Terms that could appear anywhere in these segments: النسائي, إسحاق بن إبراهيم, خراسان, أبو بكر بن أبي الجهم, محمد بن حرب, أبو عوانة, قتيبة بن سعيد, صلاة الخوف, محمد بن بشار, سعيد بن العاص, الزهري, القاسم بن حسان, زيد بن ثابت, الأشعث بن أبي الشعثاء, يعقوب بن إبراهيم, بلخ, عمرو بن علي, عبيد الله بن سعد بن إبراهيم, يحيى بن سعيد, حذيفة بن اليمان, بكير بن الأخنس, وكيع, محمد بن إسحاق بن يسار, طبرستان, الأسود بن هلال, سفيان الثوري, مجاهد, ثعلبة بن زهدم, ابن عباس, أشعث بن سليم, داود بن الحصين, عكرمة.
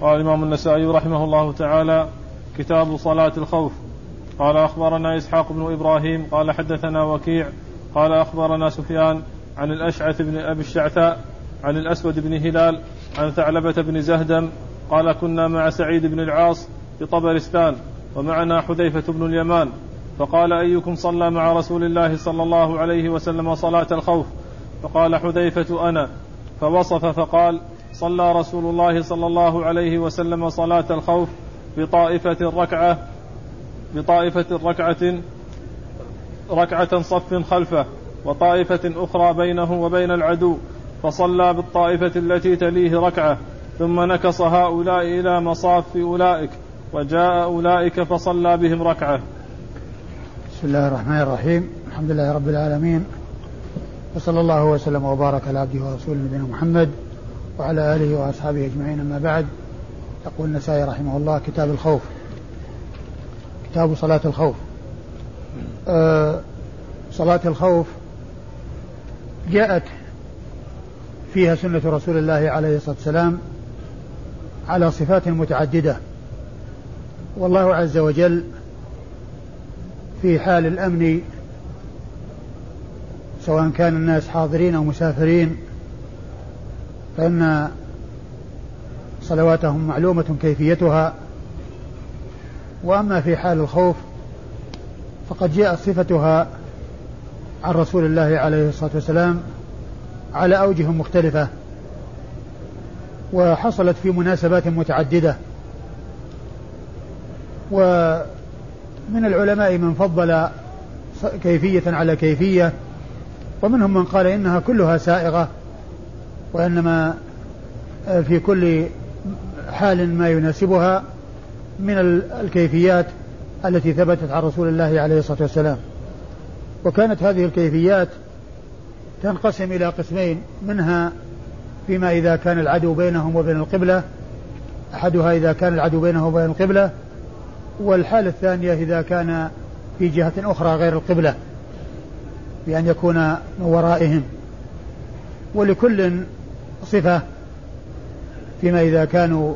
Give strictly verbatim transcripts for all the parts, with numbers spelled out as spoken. قال الإمام النسائي رحمه الله تعالى: كتاب صلاة الخوف. قال أخبرنا إسحاق بن إبراهيم قال حدثنا وكيع قال أخبرنا سفيان عن الأشعث بن أبي الشعثاء عن الأسود بن هلال عن ثعلبة بن زهدم قال: كنا مع سعيد بن العاص بطبرستان ومعنا حذيفة بن اليمان، فقال: أيكم صلى مع رسول الله صلى الله عليه وسلم صلاة الخوف؟ فقال حذيفة: أنا. فوصف فقال: صلى رسول الله صلى الله عليه وسلم صلاة الخوف بطائفة ركعة بطائفة ركعة ركعة صف خلفه، وطائفة أخرى بينه وبين العدو، فصلى بالطائفة التي تليه ركعة، ثم نكص هؤلاء إلى مصاف أولئك، وجاء أولئك فصلى بهم ركعة. بسم الله الرحمن الرحيم، الحمد لله رب العالمين، وصلى الله وسلم وبارك على عبده ورسوله نبينا محمد وعلى آله وأصحابه أجمعين، أما بعد. يقول النسائي رحمه الله: كتاب الخوف، كتاب صلاة الخوف. آه صلاة الخوف جاءت فيها سنة رسول الله عليه الصلاة والسلام على صفات متعددة، والله عز وجل في حال الأمن سواء كان الناس حاضرين أو مسافرين فإن صلواتهم معلومة كيفيتها، وأما في حال الخوف فقد جاءت صفتها عن رسول الله عليه الصلاة والسلام على أوجه مختلفة، وحصلت في مناسبات متعددة، ومن العلماء من فضل كيفية على كيفية، ومنهم من قال إنها كلها سائغة، وإنما في كل حال ما يناسبها من الكيفيات التي ثبتت عن رسول الله عليه الصلاة والسلام. وكانت هذه الكيفيات تنقسم إلى قسمين، منها فيما إذا كان العدو بينهم وبين القبلة، أحدها إذا كان العدو بينهم وبين القبلة، والحالة الثانية إذا كان في جهة أخرى غير القبلة، بأن يكون من ورائهم. ولكل صفة، فيما إذا كانوا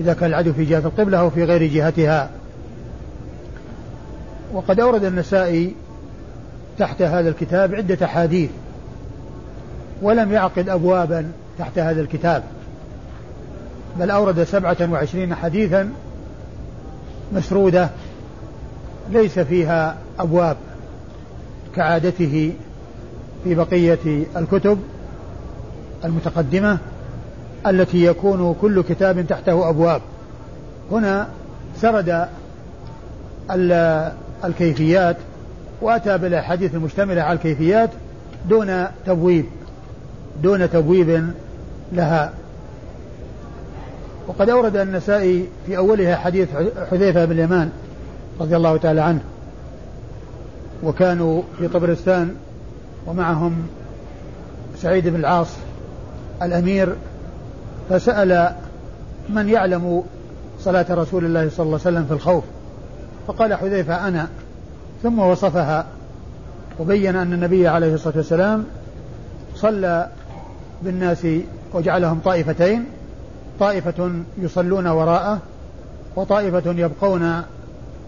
إذا كان العدو في جهة القبلة أو في غير جهتها. وقد أورد النسائي تحت هذا الكتاب عدة أحاديث، ولم يعقد أبوابا تحت هذا الكتاب، بل أورد سبعة وعشرين حديثا مسرودة ليس فيها أبواب كعادته في بقية الكتب المتقدمة التي يكون كل كتاب تحته أبواب. هنا سرد الكيفيات وأتى بالأحاديث المشتملة على الكيفيات دون تبويب دون تبويب لها. وقد أورد النسائي في أولها حديث حذيفة بن اليمان رضي الله تعالى عنه، وكانوا في طبرستان ومعهم سعيد بن العاص الأمير، فسأل من يعلم صلاة رسول الله صلى الله عليه وسلم في الخوف، فقال حذيفة: أنا. ثم وصفها وبين أن النبي عليه الصلاة والسلام صلى بالناس وجعلهم طائفتين، طائفة يصلون وراءه وطائفة يبقون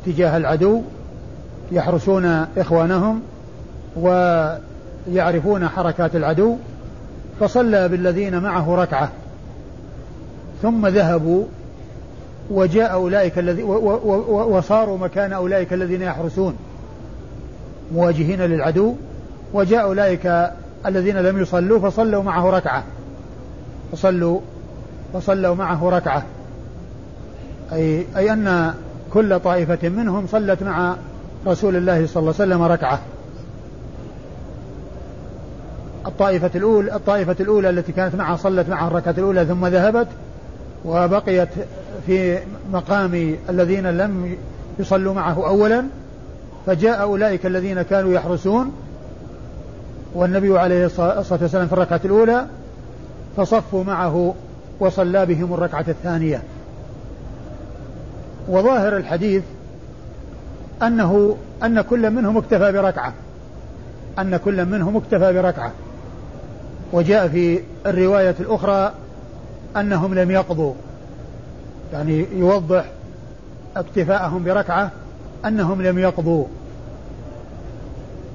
تجاه العدو يحرسون إخوانهم ويعرفون حركات العدو، فصلى بالذين معه ركعة، ثم ذهبوا وجاء أولئك الذي وصاروا مكان أولئك الذين يحرسون مواجهين للعدو، وجاء أولئك الذين لم يصلوا فصلوا معه ركعة فصلوا فصلوا معه ركعة أي, أي أن كل طائفة منهم صلت مع رسول الله صلى الله عليه وسلم ركعة. الطائفة الأولى الطائفة الأولى التي كانت معه صلت معه الركعة الأولى ثم ذهبت، وبقيت في مقام الذين لم يصلوا معه أولا، فجاء أولئك الذين كانوا يحرسون والنبي عليه الصلاة والسلام في الركعة الأولى، فصفوا معه وصلى بهم الركعة الثانية. وظاهر الحديث أنه أن كل منهم اكتفى بركعة أن كل منهم اكتفى بركعة وجاء في الرواية الأخرى أنهم لم يقضوا يعني يوضح اكتفاءهم بركعة أنهم لم يقضوا،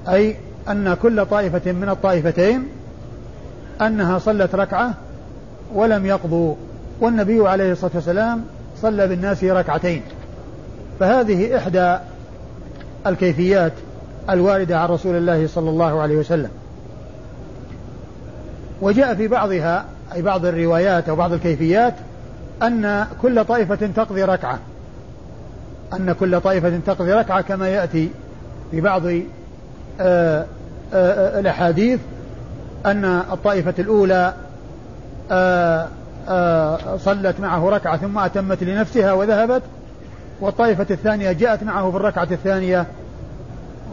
أي أن كل طائفة من الطائفتين أنها صلت ركعة ولم يقضوا، والنبي عليه الصلاة والسلام صلى بالناس ركعتين. فهذه إحدى الكيفيات الواردة عن رسول الله صلى الله عليه وسلم. وجاء في بعضها أي بعض الروايات أو بعض الكيفيات أن كل طائفة تقضي ركعة، أن كل طائفة تقضي ركعة كما يأتي في بعض آآ آآ الأحاديث أن الطائفة الأولى آآ آآ صلت معه ركعة ثم أتمت لنفسها وذهبت، والطائفة الثانية جاءت معه في الركعة الثانية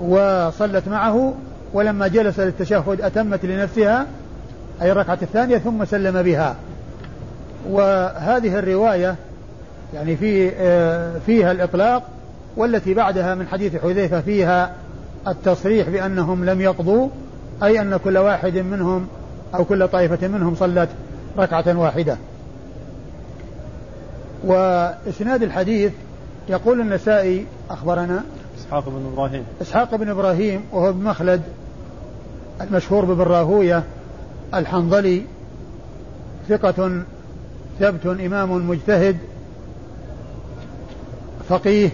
وصلت معه، ولما جلس للتشهد أتمت لنفسها أي الركعة الثانية ثم سلم بها. وهذه الرواية يعني في فيها الإطلاق، والتي بعدها من حديث حذيفة فيها التصريح بأنهم لم يقضوا، أي أن كل واحد منهم أو كل طائفة منهم صلت ركعة واحدة. وإسناد الحديث يقول النسائي أخبرنا إسحاق بن إبراهيم إسحاق بن إبراهيم وهو بن مخلد المشهور ببن راهوية الحنظلي، ثقة ثبت إمام مجتهد فقيه،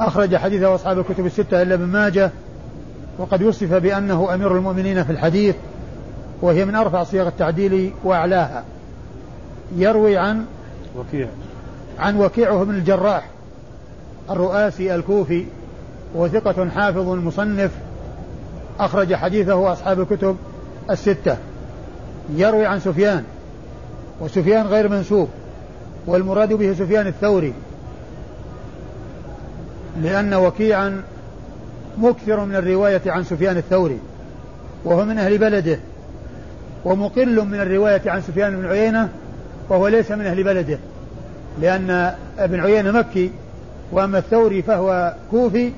أخرج حديثه أصحاب الكتب الستة إلا ابن ماجه، وقد وصف بأنه أمير المؤمنين في الحديث، وهي من أرفع صيغ التعديل وأعلاها. يروي عن وكيع عن وكيع بن الجراح الرؤاسي الكوفي، وثقة حافظ مصنف، أخرج حديثه أصحاب الكتب الستة. يروي عن سفيان، وسفيان غير منسوب، والمراد به سفيان الثوري، لأن وكيعا مكثر من الرواية عن سفيان الثوري وهو من أهل بلده، ومقل من الرواية عن سفيان بن عيينة وهو ليس من أهل بلده، لأن ابن عيينة مكي، وأما الثوري فهو كوفي،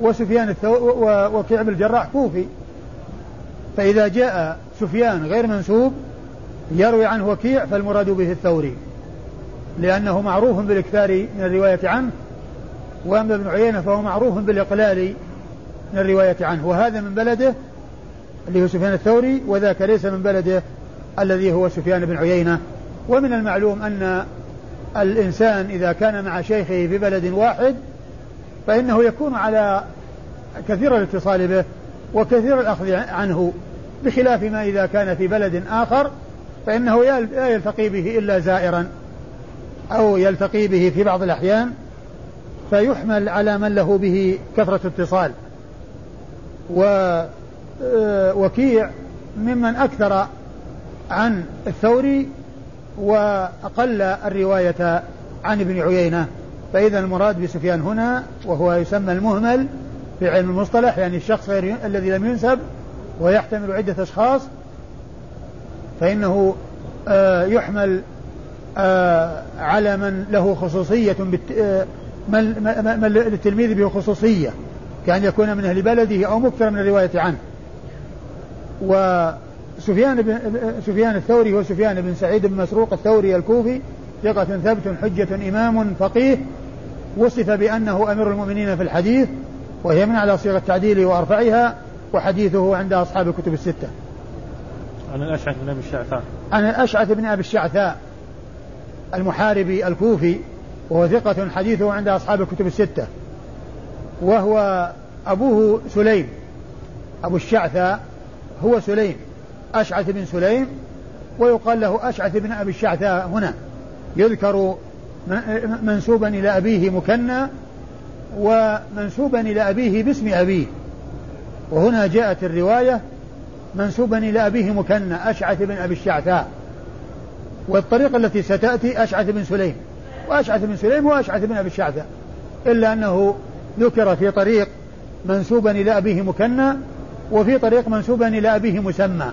وسفيان ووكيع بن الجراح كوفي. فإذا جاء سفيان غير منسوب يروي عنه وكيع فالمراد به الثوري، لأنه معروف بالإكثار من الرواية عنه، وأما ابن عيينة فهو معروف بالإقلال من الرواية عنه، وهذا من بلده اللي هو سفيان الثوري، وذاك ليس من بلده الذي هو سفيان بن عيينة. ومن المعلوم أن الإنسان إذا كان مع شيخه في بلد واحد فإنه يكون على كثير الاتصال به وكثير الأخذ عنه، بخلاف ما إذا كان في بلد آخر فإنه لا يلتقي به إلا زائرا أو يلتقي به في بعض الأحيان، فيحمل على من له به كثرة اتصال. ووكيع ممن أكثر عن الثوري وأقل الرواية عن ابن عيينة، فإذا المراد بسفيان هنا وهو يسمى المهمل في علم المصطلح، يعني الشخص الذي لم ينسب ويحتمل عدة أشخاص، فإنه يحمل على من له خصوصية من للتلميذ به خصوصية، كأن يكون من أهل بلده أو مكثر من الرواية عنه. وسفيان سفيان الثوري هو سفيان بن سعيد بن مسروق الثوري الكوفي، ثقة ثبت حجة إمام فقيه، وصف بأنه أمير المؤمنين في الحديث، وهي من على صيغ التعديل وأرفعها، وحديثه عند أصحاب الكتب الستة. عن الأشعث بن أبي الشعثاء عن الأشعث بن أبي الشعثاء المحاربي الكوفي، وهو ثقة حديثه عند أصحاب الكتب الستة، وهو أبوه سليم، أبو الشعثاء هو سليم أشعث بن سليم، ويقال له أشعث بن أبي الشعثاء هنا، يذكر منسوبا إلى أبيه مكنى ومنسوبا إلى أبيه باسم أبيه، وهنا جاءت الرواية منسوبا إلى أبيه مكنى أشعث بن أبي الشعثاء، والطريقة التي ستأتي أشعث بن سليم وأشعث بن سليم وأشعث بن أبي الشعثاء، إلا أنه ذكر في طريق منسوبا إلى أبيه مكنى وفي طريق منسوبا إلى أبيه مسمى.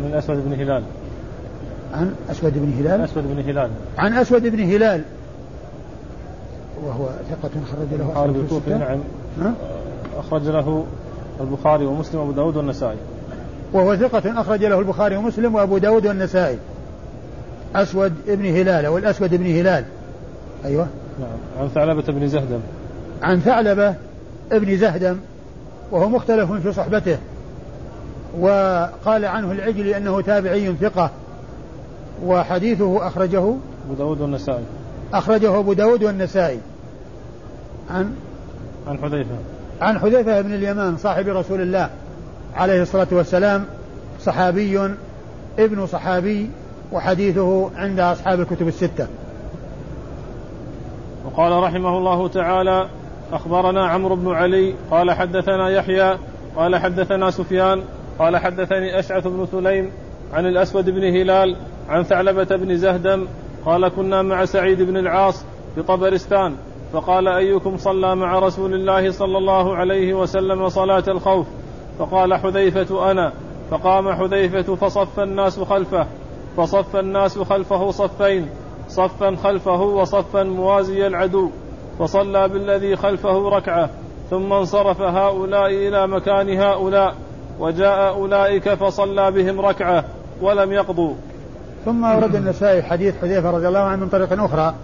عن الأسود بن هلال عن أسود بن هلال أسود بن هلال عن أسود بن هلال وهو ثقة خرج له أصحاب الكتب، أخرج له البخاري ومسلم وأبو داود والنسائي، وهو ثقة أخرج له البخاري ومسلم وأبو داود والنسائي. أسود بن هلال أو الأسود بن هلال أيوة نعم. عن ثعلبة بن زهدم عن ثعلبة بن زهدم وهو مختلف في صحبته، وقال عنه العجلي أنه تابعي ثقة، وحديثه أخرجه أبو داود والنسائي أخرجه أبو داود والنسائي عن عن حذيفة عن حذيفة بن اليمان صاحب رسول الله عليه الصلاة والسلام، صحابي ابن صحابي، وحديثه عند أصحاب الكتب الستة. وقال رحمه الله تعالى: أخبرنا عمرو بن علي قال حدثنا يحيى قال حدثنا سفيان قال حدثني أشعث بن سليم عن الأسود بن هلال عن ثعلبة بن زهدم قال: كنا مع سعيد بن العاص في طبرستان، فقال: أيكم صلى مع رسول الله صلى الله عليه وسلم صلاة الخوف؟ فقال حذيفة: أنا. فقام حذيفة فصف الناس خلفه، فصف الناس خلفه صفين، صفا خلفه وصفا موازي العدو، فصلى بالذي خلفه ركعة، ثم انصرف هؤلاء إلى مكان هؤلاء، وجاء أولئك فصلى بهم ركعة ولم يقضوا. ثم أورد النسائي حديث حذيفة رضي الله عنه من طريق أخرى،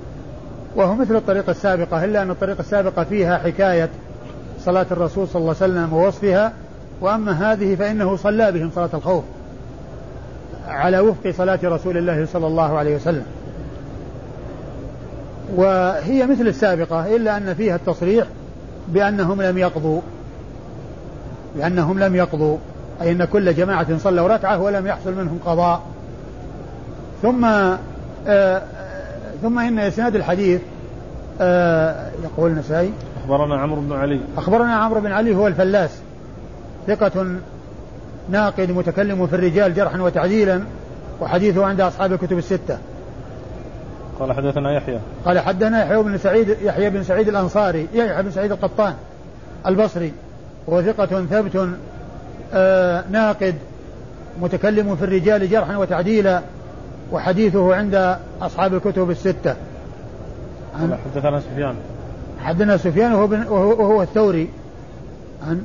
وهو مثل الطريقة السابقة، إلا أن الطريقة السابقة فيها حكاية صلاة الرسول صلى الله عليه وسلم ووصفها، وأما هذه فإنه صلى بهم صلاة الخوف على وفق صلاة رسول الله صلى الله عليه وسلم، وهي مثل السابقة إلا أن فيها التصريح بأنهم لم يقضوا بأنهم لم يقضوا أي أن كل جماعة صلوا ركعة ولم يحصل منهم قضاء. ثم آه ثم إن إسناد الحديث آه يقول النسائي: أخبرنا عمرو بن علي أخبرنا عمرو بن علي هو الفلاس، ثقة ناقد متكلم في الرجال جرحا وتعديلا، وحديثه عند أصحاب الكتب الستة. قال حدثنا يحيى قال حدثنا يحيى بن سعيد يحيى بن سعيد الأنصاري يحيى بن سعيد القطان البصري، وهو ثقة ثبت آه ناقد متكلم في الرجال جرحا وتعديلا، وحديثه عند أصحاب الكتب الستة. عن حدثنا سفيان حدثنا سفيان وهو الثوري عن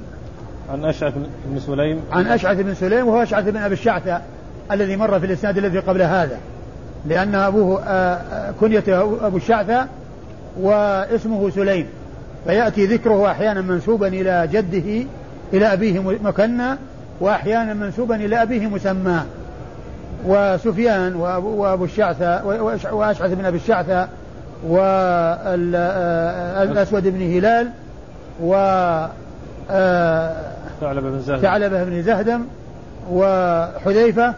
عن أشعث بن سليم عن أشعث بن سليم وهو أشعث بن أبي الشعثاء الذي مر في الإسناد الذي قبل هذا، لأن أبوه كنيته أبو الشعثاء واسمه سليم، فيأتي ذكره أحيانا منسوبا إلى جده إلى أبيه مكنا، وأحيانا منسوبا إلى أبيه مسمى. وسفيان وأبو الشعثاء وأشعث بن أبي الشعثاء والأسود بن هلال وثعلبة بن زهدم وحذيفة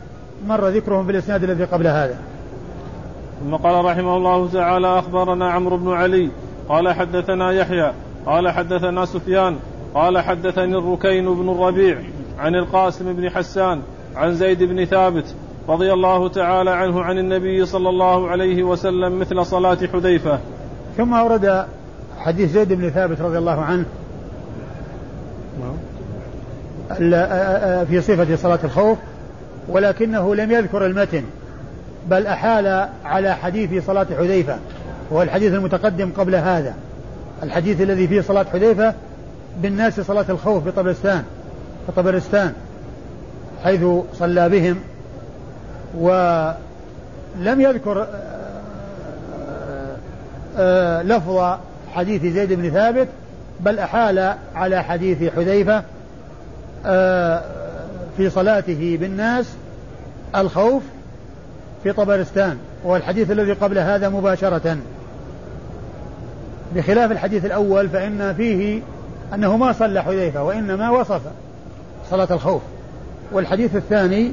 مر ذكرهم في الإسناد الذي قبل هذا. ثم قال رحمه الله تعالى: أخبرنا عمرو بن علي قال حدثنا يحيى قال حدثنا سفيان قال حدثني الركين بن الربيع عن القاسم بن حسان عن زيد بن ثابت رضي الله تعالى عنه عن النبي صلى الله عليه وسلم مثل صلاة حذيفة. ثم أورد حديث زيد بن ثابت رضي الله عنه في صفة صلاة الخوف، ولكنه لم يذكر المتن، بل أحال على حديث صلاة حذيفة، وهو الحديث المتقدم قبل هذا، الحديث الذي فيه صلاة حذيفة بالناس صلاة الخوف بطبرستان بطبرستان حيث صلى بهم، ولم يذكر لفظ حديث زيد بن ثابت، بل أحال على حديث حذيفة في صلاته بالناس الخوف في طبرستان، والحديث الذي قبل هذا مباشرة، بخلاف الحديث الأول فإن فيه أنه ما صلى حذيفة وإنما وصف صلاة الخوف، والحديث الثاني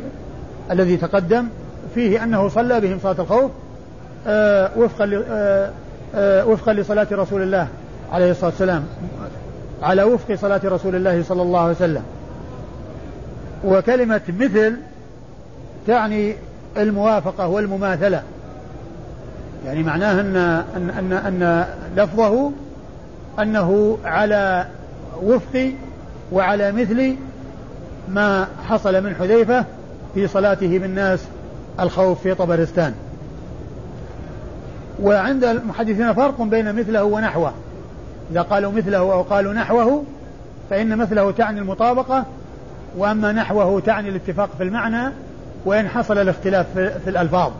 الذي تقدم فيه أنه صلى بهم صلاة الخوف آآ وفقا, آآ وفقا لصلاة رسول الله عليه الصلاة والسلام على وفق صلاة رسول الله صلى الله عليه وسلم. وكلمة مثل تعني الموافقة والمماثلة، يعني معناها أن, أن, أن, أن لفظه أنه على وفق وعلى مثل ما حصل من حذيفة في صلاته بالناس الخوف في طبرستان. وعند المحدثين فرق بين مثله ونحوه، إذا قالوا مثله أو قالوا نحوه فإن مثله تعني المطابقة، وأما نحوه تعني الاتفاق في المعنى وإن حصل الاختلاف في الألفاظ.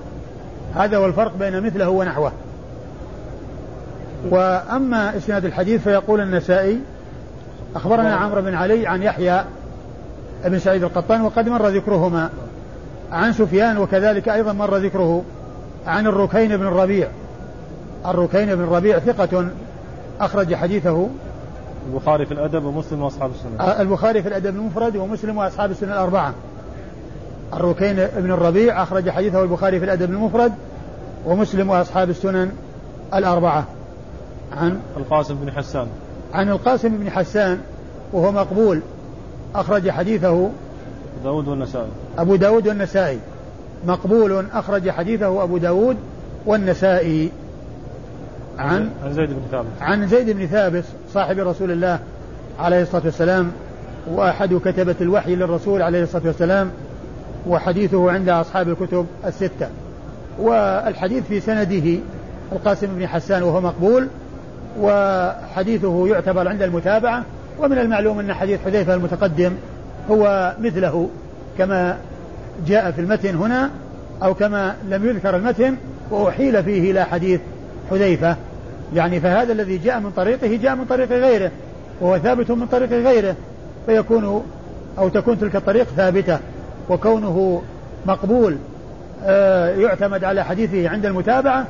هذا هو الفرق بين مثله ونحوه. وأما إسناد الحديث فيقول النسائي أخبرنا عمرو بن علي عن يحيى بن سعيد القطان وقد مر ذكرهما، عن سفيان وكذلك أيضا مر ذكره، عن الركين بن الربيع. الركين بن الربيع ثقة أخرج حديثه البخاري في الأدب ومسلم وأصحاب السنة، البخاري في الأدب المفرد ومسلم وأصحاب السنة الأربعة. الركين بن الربيع أخرج حديثه البخاري في الأدب المفرد ومسلم وأصحاب السنن الأربعة. عن القاسم بن حسان، عن القاسم بن حسان وهو مقبول أخرج حديثه داود والنسائي، أبو داود والنسائي مقبول أخرج حديثه أبو داود والنسائي. عن زيد بن ثابت، عن زيد بن ثابت صاحب رسول الله عليه الصلاة والسلام وأحد كتبة الوحي للرسول عليه الصلاة والسلام، وحديثه عند أصحاب الكتب الستة. والحديث في سنده القاسم بن حسان وهو مقبول، وحديثه يعتبر عند المتابعة. ومن المعلوم أن حديث حذيفة المتقدم هو مثله كما جاء في المتن هنا، أو كما لم يذكر المتن وأحيل فيه إلى حديث حذيفة، يعني فهذا الذي جاء من طريقه جاء من طريق غيره وهو ثابت من طريق غيره، فيكون أو تكون تلك الطريق ثابتة. وكونه مقبول يعتمد على حديثه عند المتابعة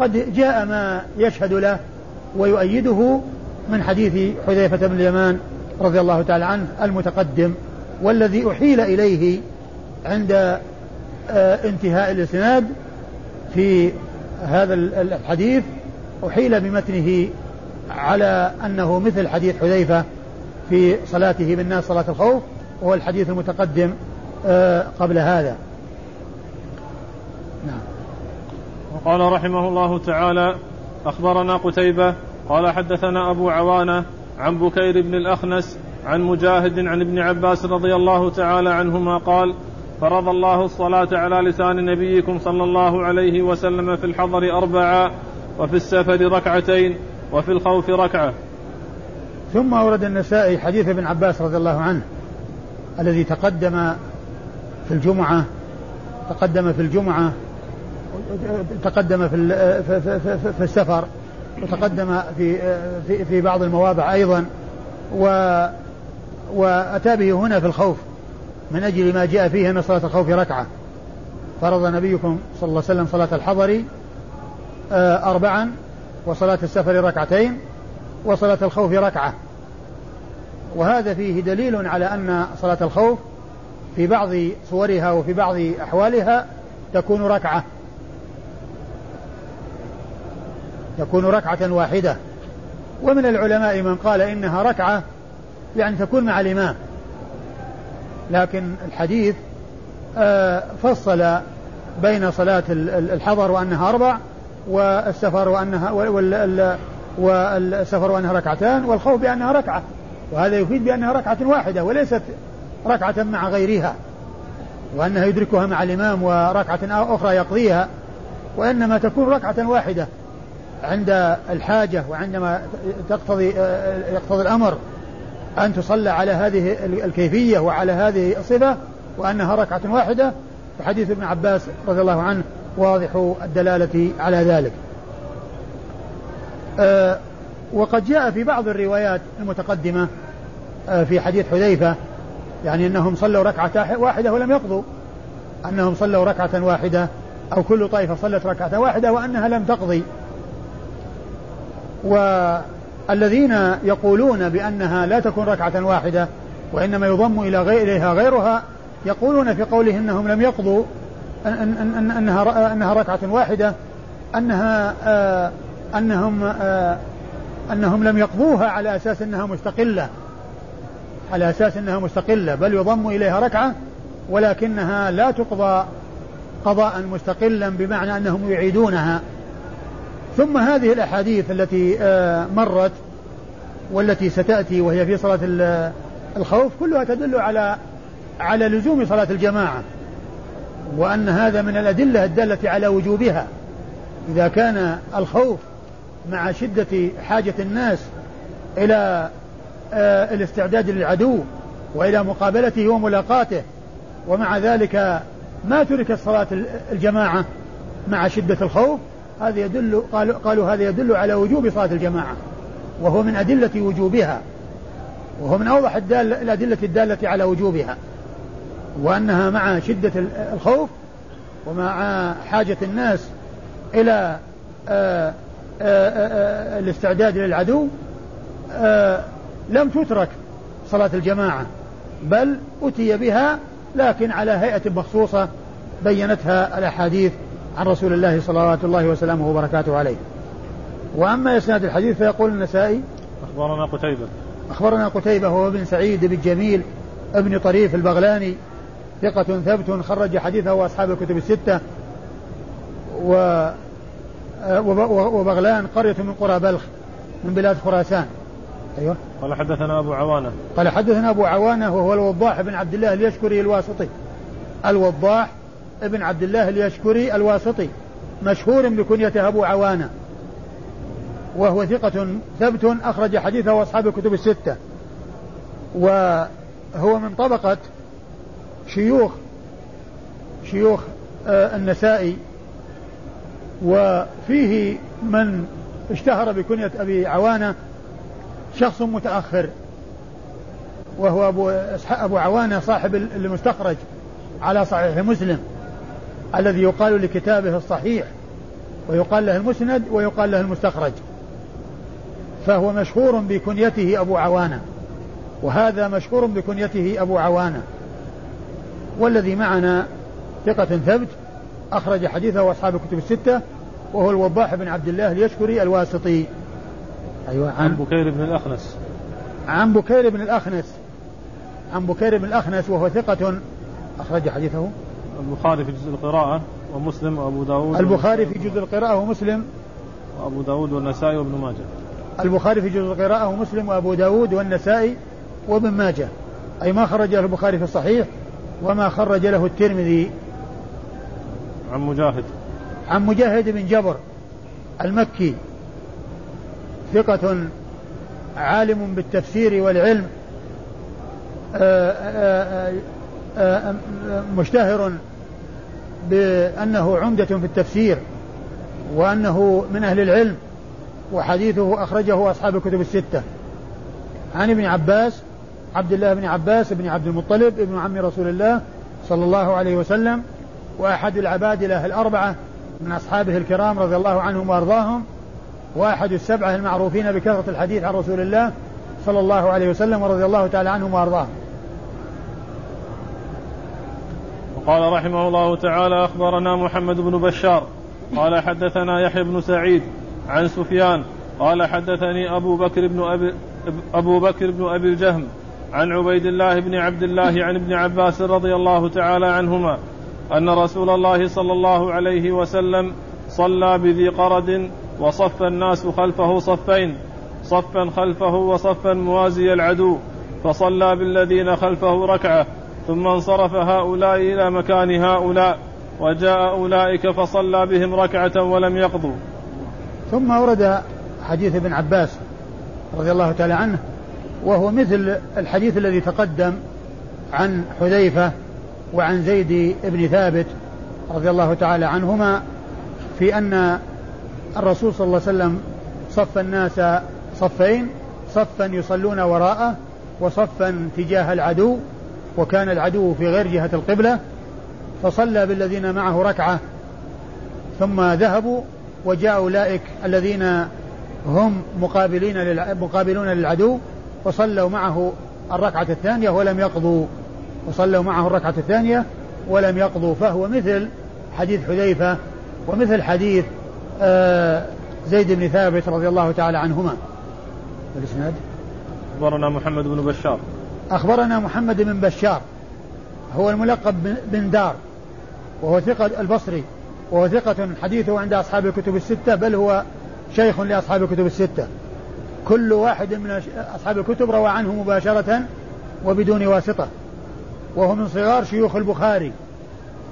قد جاء ما يشهد له ويؤيده من حديث حذيفة بن اليمان رضي الله تعالى عنه المتقدم، والذي أحيل إليه عند انتهاء الإسناد في هذا الحديث أحيل بمتنه على أنه مثل حديث حذيفة في صلاته بالناس صلاة الخوف، وهو الحديث المتقدم قبل هذا. نعم. وقال رحمه الله تعالى أخبرنا قتيبة قال حدثنا أبو عوانة عن بكير بن الأخنس عن مجاهد عن ابن عباس رضي الله تعالى عنهما قال فرض الله الصلاة على لسان نبيكم صلى الله عليه وسلم في الحضر أربعة، وفي السفر ركعتين، وفي الخوف ركعة. ثم أورد النسائي حديث ابن عباس رضي الله عنه الذي تقدم في الجمعة تقدم في الجمعة تقدم في في السفر، وتقدم في في في بعض المواضع أيضا، وأتى به هنا في الخوف من أجل ما جاء فيه أن صلاة الخوف ركعة. فرض نبيكم صلى الله عليه وسلم صلاة الحضر أربعا، وصلاة السفر ركعتين، وصلاة الخوف ركعة. وهذا فيه دليل على أن صلاة الخوف في بعض صورها وفي بعض أحوالها تكون ركعة تكون ركعة واحدة. ومن العلماء من قال إنها ركعة يعني تكون مع الإمام، لكن الحديث فصل بين صلاة الحضر وأنها أربع، والسفر وأنها والسفر وأنها ركعتان، والخوف بأنها ركعة. وهذا يفيد بأنها ركعة واحدة وليست ركعة مع غيرها، وأنها يدركها مع الإمام وركعة أخرى يقضيها، وإنما تكون ركعة واحدة عند الحاجة، وعندما تقتضي يقتضي الأمر أن تصلى على هذه الكيفية وعلى هذه الصفة وأنها ركعة واحدة. فحديث ابن عباس رضي الله عنه واضح الدلالة على ذلك. أه وقد جاء في بعض الروايات المتقدمة أه في حديث حذيفة يعني أنهم صلوا ركعة واحدة ولم يقضوا، أنهم صلوا ركعة واحدة أو كل طائفة صلت ركعة واحدة وأنها لم تقضي. والذين يقولون بأنها لا تكون ركعة واحدة وإنما يضم إلى غيرها غيرها يقولون في قولهم أنهم لم يقضوا أن أن أنها أنها ركعة واحدة أنها آه أنهم آه أنهم لم يقضوها على أساس أنها مستقلة على أساس أنها مستقلة بل يضم إليها ركعة ولكنها لا تقضى قضاء مستقلا بمعنى أنهم يعيدونها. ثم هذه الأحاديث التي مرت والتي ستأتي وهي في صلاة الخوف كلها تدل على على لزوم صلاة الجماعة، وأن هذا من الأدلة الدالة على وجوبها. إذا كان الخوف مع شدة حاجة الناس إلى الاستعداد للعدو وإلى مقابلته وملاقاته، ومع ذلك ما تركت صلاة الجماعة مع شدة الخوف، هذا يدل قالوا, قالوا هذا يدل على وجوب صلاة الجماعة، وهو من أدلة وجوبها، وهو من أوضح الأدلة الدالة على وجوبها، وأنها مع شدة الخوف ومع حاجة الناس إلى آآ آآ الاستعداد للعدو لم تترك صلاة الجماعة، بل أتي بها لكن على هيئة مخصوصة بيّنتها الأحاديث عن رسول الله صلوات الله وسلامه وبركاته عليه. وأما إسناد الحديث فيقول النسائي: أخبرنا قتيبة أخبرنا قتيبة هو بن سعيد بن جميل ابن طريف البغلاني، ثقة ثبت، خرج حديثه وأصحاب الكتب الستة. و... وبغلان قرية من قرى بلخ من بلاد خراسان. أيوة. قال حدثنا أبو عوانة قال حدثنا أبو عوانة وهو الوضاح بن عبد الله اليشكري الواسطي الوضاح ابن عبد الله اليشكري الواسطي مشهور بكنيته أبو عوانة، وهو ثقة ثبت، أخرج حديثه وأصحاب الكتب الستة، وهو من طبقة شيوخ شيوخ النسائي، وفيه من اشتهر بكنية أبي عوانة شخص متأخر، وهو أبو, أبو عوانة صاحب المستخرج على صحيح مسلم الذي يقال لكتابه الصحيح، ويقال له المسند ويقال له المستخرج، فهو مشهور بكنيته أبو عوانة، وهذا مشهور بكنيته أبو عوانة. والذي معنا ثقة ثبت، أخرج حديثه وأصحاب الكتب الستة، وهو الوضاح بن عبد الله اليشكري الواسطي. أيوة. عن, عن بكير بن الأخنس عن بكير بن الأخنس عن بكير بن الأخنس وهو ثقة، أخرج حديثه البخاري في جزء القراءة ومسلم وأبو داود البخاري في جزء القراءة ومسلم وأبو داود والنسائي وابن ماجه البخاري في جزء القراءة ومسلم وأبو داود والنسائي وابن ماجه أي ما خرج له البخاري في الصحيح وما خرج له الترمذي. عن مجاهد عن مجاهد بن جبر المكي، ثقة عالم بالتفسير والعلم، آآ آآ آآ مشتهر بأنه عمدة في التفسير وأنه من أهل العلم، وحديثه أخرجه أصحاب الكتب الستة. عن ابن عباس عبد الله بن عباس بن عبد المطلب ابن عم رسول الله صلى الله عليه وسلم، وأحد العبادلة الأربعة من أصحابه الكرام رضي الله عنهم وأرضاهم، وأحد السبعة المعروفين بكثرة الحديث عن رسول الله صلى الله عليه وسلم ورضي الله تعالى عنهم وأرضاهم. وقال رحمه الله تعالى: أخبرنا محمد بن بشار قال حدثنا يحيى بن سعيد عن سفيان قال حدثني أبو بكر بن أبي, أبو بكر بن أبي الجهم عن عبيد الله بن عبد الله عن ابن عباس رضي الله تعالى عنهما أن رسول الله صلى الله عليه وسلم صلى بذي قرد وصف الناس خلفه صفين، صفا خلفه وصفا موازي العدو، فصلى بالذين خلفه ركعة ثم انصرف هؤلاء إلى مكان هؤلاء وجاء أولئك فصلى بهم ركعة ولم يقضوا. ثم أورد حديث ابن عباس رضي الله تعالى عنه، وهو مثل الحديث الذي تقدم عن حذيفة وعن زيد بن ثابت رضي الله تعالى عنهما في أن الرسول صلى الله عليه وسلم صف الناس صفين، صفا يصلون وراءه وصفا تجاه العدو، وكان العدو في غير جهة القبلة، فصلى بالذين معه ركعة ثم ذهبوا وجاء أولئك الذين هم مقابلين مقابلون للعدو وصلوا معه الركعة الثانية ولم يقضوا وصلوا معه الركعة الثانية ولم يقضوا فهو مثل حديث حذيفة ومثل حديث زيد بن ثابت رضي الله تعالى عنهما. والإسناد: أخبرنا محمد بن بشار أخبرنا محمد بن بشار هو الملقب بن دار، وهو ثقة البصري، وهو ثقة حديثه عند أصحاب الكتب الستة، بل هو شيخ لأصحاب الكتب الستة، كل واحد من أصحاب الكتب روى عنه مباشرة وبدون واسطة، وهو من صغار شيوخ البخاري،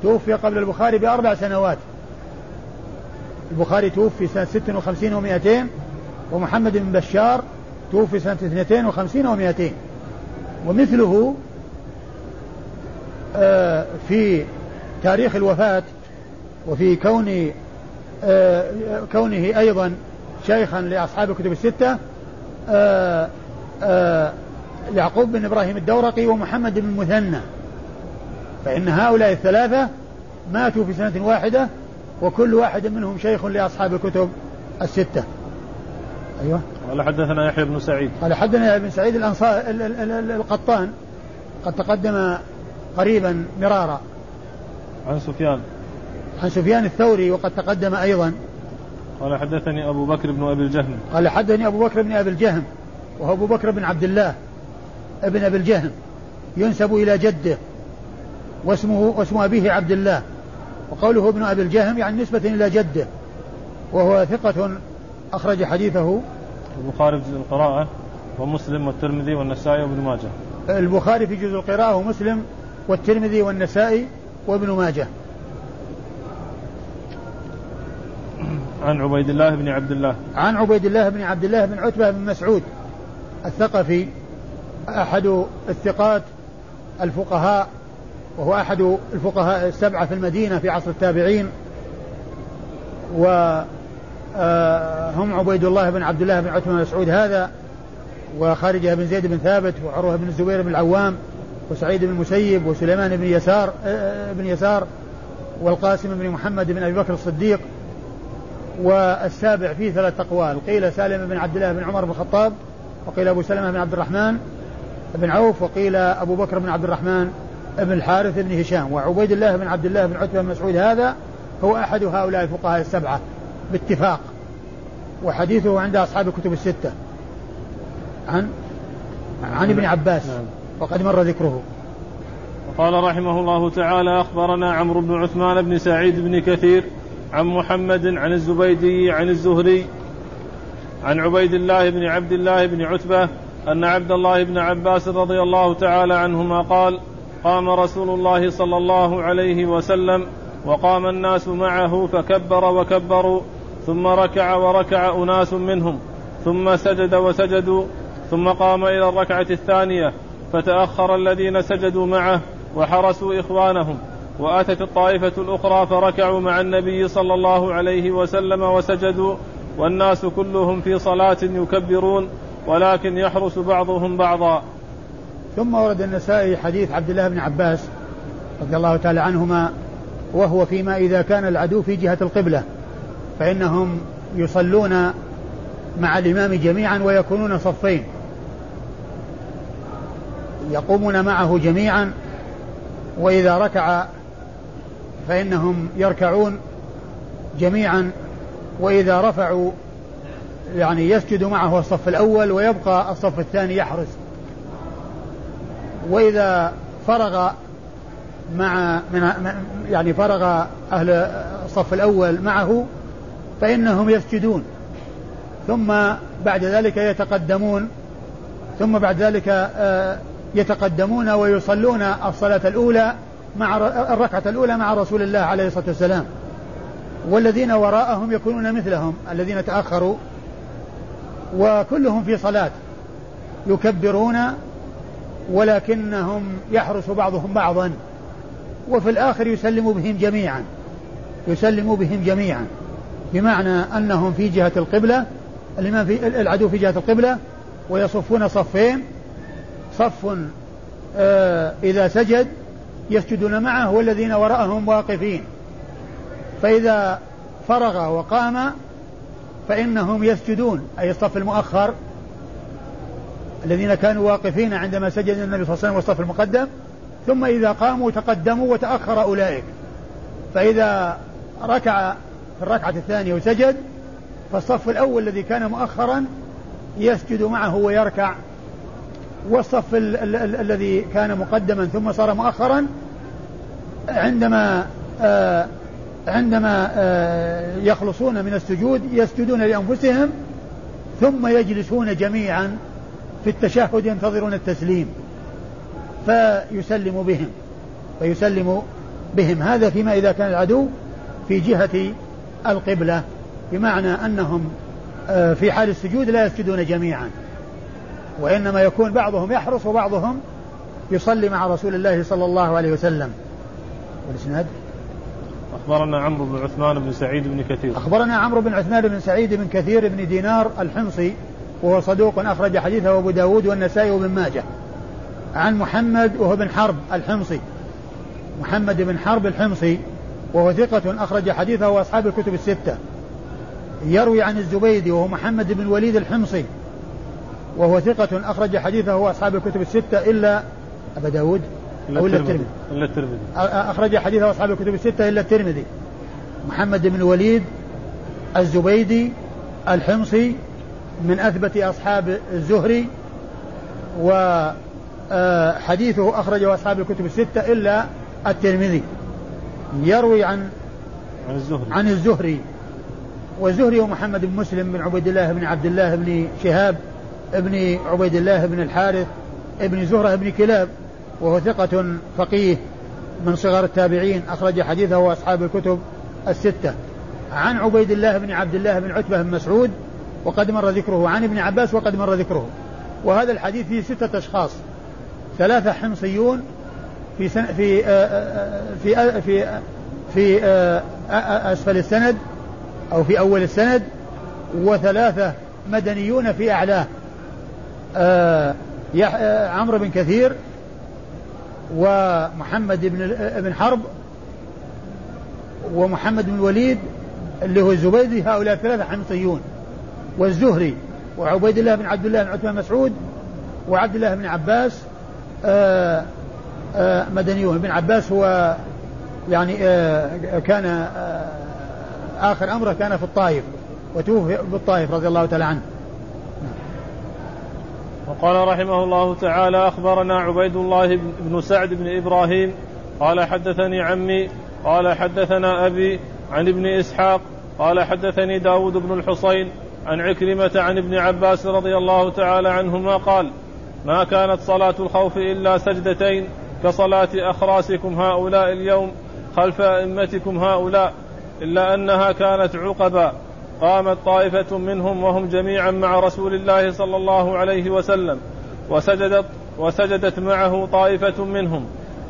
توفي قبل البخاري بأربع سنوات. البخاري توفي سنة ست وخمسين ومائتين، ومحمد بن بشار توفي سنة اثنتين وخمسين ومائتين. ومثله في تاريخ الوفاة وفي كونه كونه أيضا شيخا لأصحاب الكتب الستة يعقوب بن إبراهيم الدورقي ومحمد بن مثنى، فإن هؤلاء الثلاثة ماتوا في سنة واحدة وكل واحد منهم شيخ لأصحاب الكتب الستة. أيوة. قال حدثنا يحيى بن سعيد قال حدثنا يحيى بن سعيد الأنصار القطان قد تقدم قريبا مرارا عن سفيان عن سفيان الثوري وقد تقدم أيضا. قال حدثني أبو بكر بن أبي الجهم قال حدثني أبو بكر بن أبي الجهم وهو أبو بكر بن عبد الله ابن أبي الجهم ينسب إلى جده واسمه واسم أبيه عبد الله، وقوله ابن أبي الجهم يعني نسبة إلى جده، وهو ثقة أخرج حديثه البخاري في جزء القراءة ومسلم والترمذي والنسائي وابن ماجه. البخاري في جزء القراءة ومسلم والترمذي والنسائي وابن ماجه. عن عبيد الله بن عبد الله عن عبيد الله بن عبد الله بن عتبة بن مسعود الثقفي أحد الثقات الفقهاء، وهو أحد الفقهاء السبعة في المدينة في عصر التابعين، وهم عبيد الله بن عبد الله بن عتبة بن مسعود هذا وخارجه بن زيد بن ثابت وعروة بن الزبير بن العوام وسعيد بن المسيب وسليمان بن يسار بن يسار والقاسم بن محمد بن أبي بكر الصديق. والسابع فيه ثلاث أقوال، قيل سالم بن عبد الله بن عمر بن الخطاب، وقيل أبو سلمة بن عبد الرحمن بن عوف، وقيل أبو بكر بن عبد الرحمن بن الحارث بن هشام. وعبيد الله بن عبد الله بن عتبة بن مسعود هذا هو أحد هؤلاء الفقهاء السبعة باتفاق، وحديثه عند أصحاب الكتب الستة. عن عن ابن عباس وقد مر ذكره. وقال رحمه الله تعالى أخبرنا عمرو بن عثمان بن سعيد بن كثير عن محمد عن الزبيدي عن الزهري عن عبيد الله بن عبد الله بن عتبة أن عبد الله بن عباس رضي الله تعالى عنهما قال: قام رسول الله صلى الله عليه وسلم وقام الناس معه فكبر وكبروا، ثم ركع وركع أناس منهم، ثم سجد وسجدوا، ثم قام إلى الركعة الثانية فتأخر الذين سجدوا معه وحرسوا إخوانهم، وآتت الطائفة الأخرى فركعوا مع النبي صلى الله عليه وسلم وسجدوا، والناس كلهم في صلاة يكبرون ولكن يحرس بعضهم بعضا. ثم ورد النسائي حديث عبد الله بن عباس رضي الله تعالى عنهما، وهو فيما إذا كان العدو في جهة القبلة فإنهم يصلون مع الإمام جميعا ويكونون صفين يقومون معه جميعا، وإذا ركع فإنهم يركعون جميعا، وإذا رفعوا يعني يسجد معه الصف الأول ويبقى الصف الثاني يحرس، وإذا فرغ مع من يعني فرغ أهل الصف الأول معه فإنهم يسجدون، ثم بعد ذلك يتقدمون ثم بعد ذلك يتقدمون ويصلون الصلاة الأولى مع الركعة الأولى مع رسول الله عليه الصلاة والسلام، والذين وراءهم يكونون مثلهم الذين تأخروا، وكلهم في صلاة يكبرون ولكنهم يحرس بعضهم بعضا، وفي الآخر يسلم بهم جميعا يسلم بهم جميعا بمعنى أنهم في جهة القبلة الإمام في العدو في جهة القبلة ويصفون صفين، صف آه إذا سجد يسجدون معه والذين وراءهم واقفين، فإذا فرغ وقام فإنهم يسجدون أي الصف المؤخر الذين كانوا واقفين عندما سجد النبي صلى الله عليه وسلم والصف المقدم، ثم إذا قاموا تقدموا وتأخر أولئك، فإذا ركع في الركعة الثانية وسجد فالصف الأول الذي كان مؤخرا يسجد معه ويركع، والصف ال- ال- ال- الذي كان مقدما ثم صار مؤخرا عندما آه عندما آه يخلصون من السجود يسجدون لأنفسهم ثم يجلسون جميعا في التشهد ينتظرون التسليم فيسلم بهم فيسلم بهم هذا فيما إذا كان العدو في جهة القبلة، بمعنى أنهم آه في حال السجود لا يسجدون جميعا، وإنما يكون بعضهم يحرس وبعضهم يصلي مع رسول الله صلى الله عليه وسلم. والإسناد أخبرنا عمرو بن عثمان بن سعيد بن كثير أخبرنا عمرو بن عثمان بن سعيد بن كثير بن دينار الحمصي وهو صدوق أخرج حديثه أبو داود والنسائي وابن ماجه عن محمد وهو بن حرب الحمصي محمد بن حرب الحمصي وهو ثقة أخرج حديثه وأصحاب الكتب الستة يروي عن الزبيدي وهو محمد بن وليد الحمصي وهو ثقة أخرج حديثه وأصحاب الكتب الستة إلا أبا داود إلا الترمذي أخرج حديثه وأصحاب الكتب الستة إلا الترمذي محمد بن وليد الزبيدي الحمصي من أثبت أصحاب الزهري وحديثه أخرجه أصحاب الكتب الستة إلا الترمذي يروي عن عن الزهري, عن الزهري والزهري ومحمد بن مسلم بن عبيد الله بن عبد الله بن شهاب ابن عبيد الله بن الحارث ابن زهرة بن كلاب وهو ثقة فقيه من صغار التابعين أخرج حديثه وأصحاب الكتب الستة عن عبيد الله بن عبد الله بن عتبة بن مسعود وقد مر ذكره عن ابن عباس وقد مر ذكره. وهذا الحديث فيه ستة أشخاص ثلاثة حمصيون في سن... في آ... في آ... في آ... في آ... أسفل السند أو في أول السند وثلاثة مدنيون في أعلاه آ... يح... آ... عمرو بن كثير ومحمد بن ابن حرب ومحمد بن وليد اللي هو الزبيدي هؤلاء ثلاثة حمصيون والزهري وعبيد الله بن عبد الله بن عثمان مسعود وعبد الله بن عباس آ... آ... مدنيون. ابن عباس هو يعني آ... كان آ... آخر أمره كان في الطائف وتوفي بالطائف رضي الله تعالى عنه. وقال رحمه الله تعالى أخبرنا عبيد الله بن سعد بن إبراهيم قال حدثني عمي قال حدثنا أبي عن ابن إسحاق قال حدثني داود بن الحصين عن عكرمة عن ابن عباس رضي الله تعالى عنهما قال ما كانت صلاة الخوف إلا سجدتين كصلاة أخراسكم هؤلاء اليوم خلف أئمتكم هؤلاء إلا أنها كانت عقبا قامت طائفة منهم وهم جميعا مع رسول الله صلى الله عليه وسلم وسجدت, وسجدت معه طائفة منهم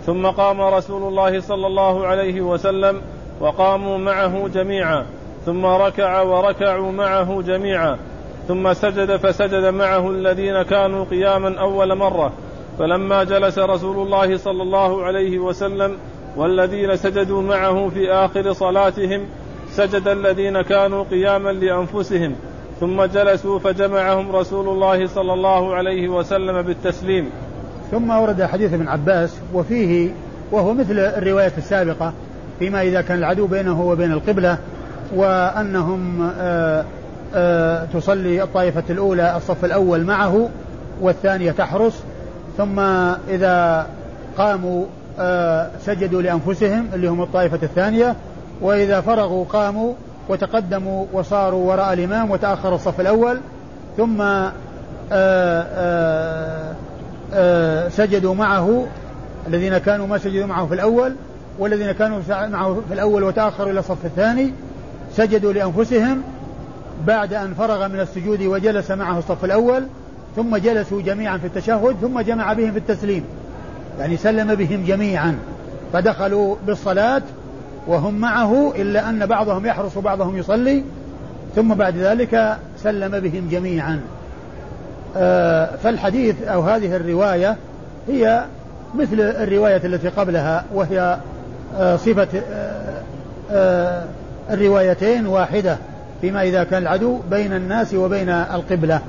ثم قام رسول الله صلى الله عليه وسلم وقاموا معه جميعا ثم ركع وركعوا معه جميعا ثم سجد فسجد معه الذين كانوا قياما أول مرة فلما جلس رسول الله صلى الله عليه وسلم والذين سجدوا معه في آخر صلاتهم سجد الذين كانوا قياما لأنفسهم ثم جلسوا فجمعهم رسول الله صلى الله عليه وسلم بالتسليم. ثم ورد حديث ابن عباس وفيه وهو مثل الرواية السابقة فيما إذا كان العدو بينه وبين القبلة وأنهم آآ آآ تصلي الطائفة الأولى الصف الأول معه والثانية تحرس ثم إذا قاموا سجدوا لأنفسهم اللي هم الطائفة الثانية وإذا فرغوا قاموا وتقدموا وصاروا وراء الإمام وتأخر الصف الأول ثم آآ آآ آآ سجدوا معه الذين كانوا ما سجدوا معه في الأول والذين كانوا معه في الأول وتأخروا إلى الصف الثاني سجدوا لأنفسهم بعد أن فرغ من السجود وجلس معه الصف الأول ثم جلسوا جميعا في التشهد ثم جمع بهم في التسليم يعني سلم بهم جميعا فدخلوا بالصلاة وهم معه إلا أن بعضهم يحرص وبعضهم يصلي ثم بعد ذلك سلم بهم جميعا. فالحديث أو هذه الرواية هي مثل الرواية التي قبلها وهي صفة الروايتين واحدة فيما إذا كان العدو بين الناس وبين القبلة.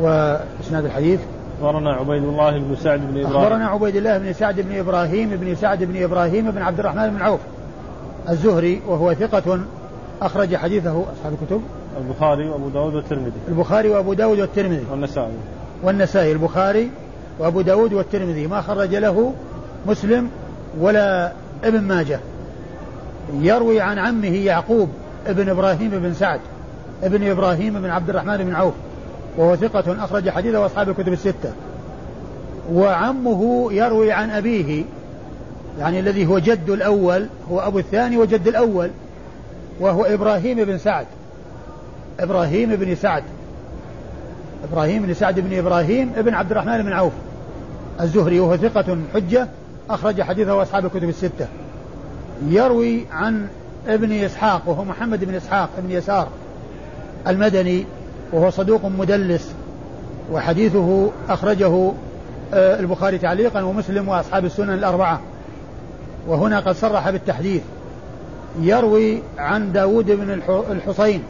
وإسناد الحديث أخبرنا عبيد الله بن سعد بن إبراهيم أخبرنا عبيد الله بن سعد بن إبراهيم بن سعد بن إبراهيم بن عبد الرحمن بن عوف الزهري وهو ثقة أخرج حديثه أصحاب الكتب البخاري وأبو داود والترمذي البخاري وأبو داود والترمذي والنسائي والنسائي البخاري وأبو داود والترمذي ما خرج له مسلم ولا ابن ماجه. يروي عن عمه يعقوب ابن إبراهيم بن سعد ابن إبراهيم بن عبد الرحمن بن عوف وهو ثقة أخرج حديثه وأصحاب الكتب الستة. وعمه يروي عن أبيه يعني الذي هو جد الأول هو أبو الثاني وجد الأول وهو إبراهيم بن سعد إبراهيم بن سعد إبراهيم بن سعد بن إبراهيم بن عبد الرحمن بن عوف الزهري وهو ثقة حجة أخرج حديثه وأصحاب الكتب الستة. يروي عن ابن إسحاق وهو محمد بن إسحاق بن يسار المدني، وهو صدوق مدلس، وحديثه أخرجه البخاري تعليقا ومسلم وأصحاب السنن الأربعة، وهنا قد صرح بالتحديث. يروي عن داود بن الحصين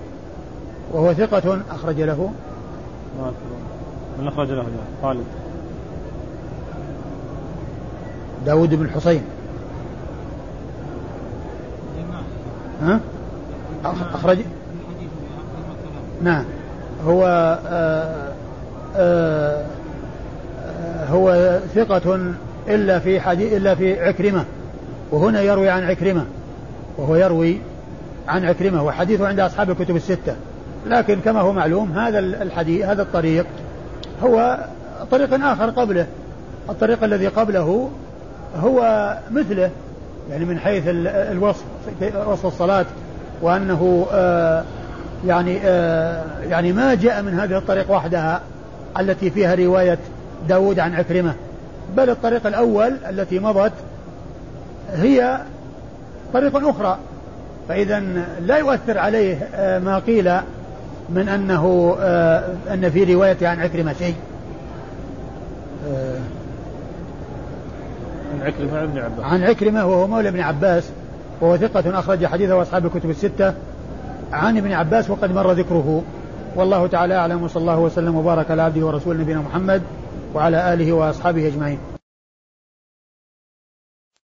وهو ثقة أخرج له من أخرج له خالد داود بن الحصين ها؟ أخرج نعم هو آآ آآ هو ثقة إلا في حديث إلا في عكرمة، وهنا يروي عن عكرمة وهو يروي عن عكرمة وحديثه عند أصحاب الكتب الستة. لكن كما هو معلوم هذا الحديث هذا الطريق هو طريق آخر قبله، الطريق الذي قبله هو مثله يعني من حيث الوصف وصف الصلاة، وأنه آآ يعني آآ يعني ما جاء من هذه الطريق وحدها التي فيها رواية داود عن عكرمة، بل الطريق الأول التي مضت هي طريق أخرى، فإذا لا يؤثر عليه ما قيل من أنه أن في رواية عن عكرمة شيء. عن عكرمة ابن عباس عن عكرمة وهو مولى ابن عباس وهو ثقة أخرج حديثه وأصحاب الكتب الستة عن ابن عباس وقد مر ذكره. والله تعالى أعلم، وصلى الله وسلم وبارك على عبده ورسوله نبينا محمد وعلى آله وأصحابه أجمعين.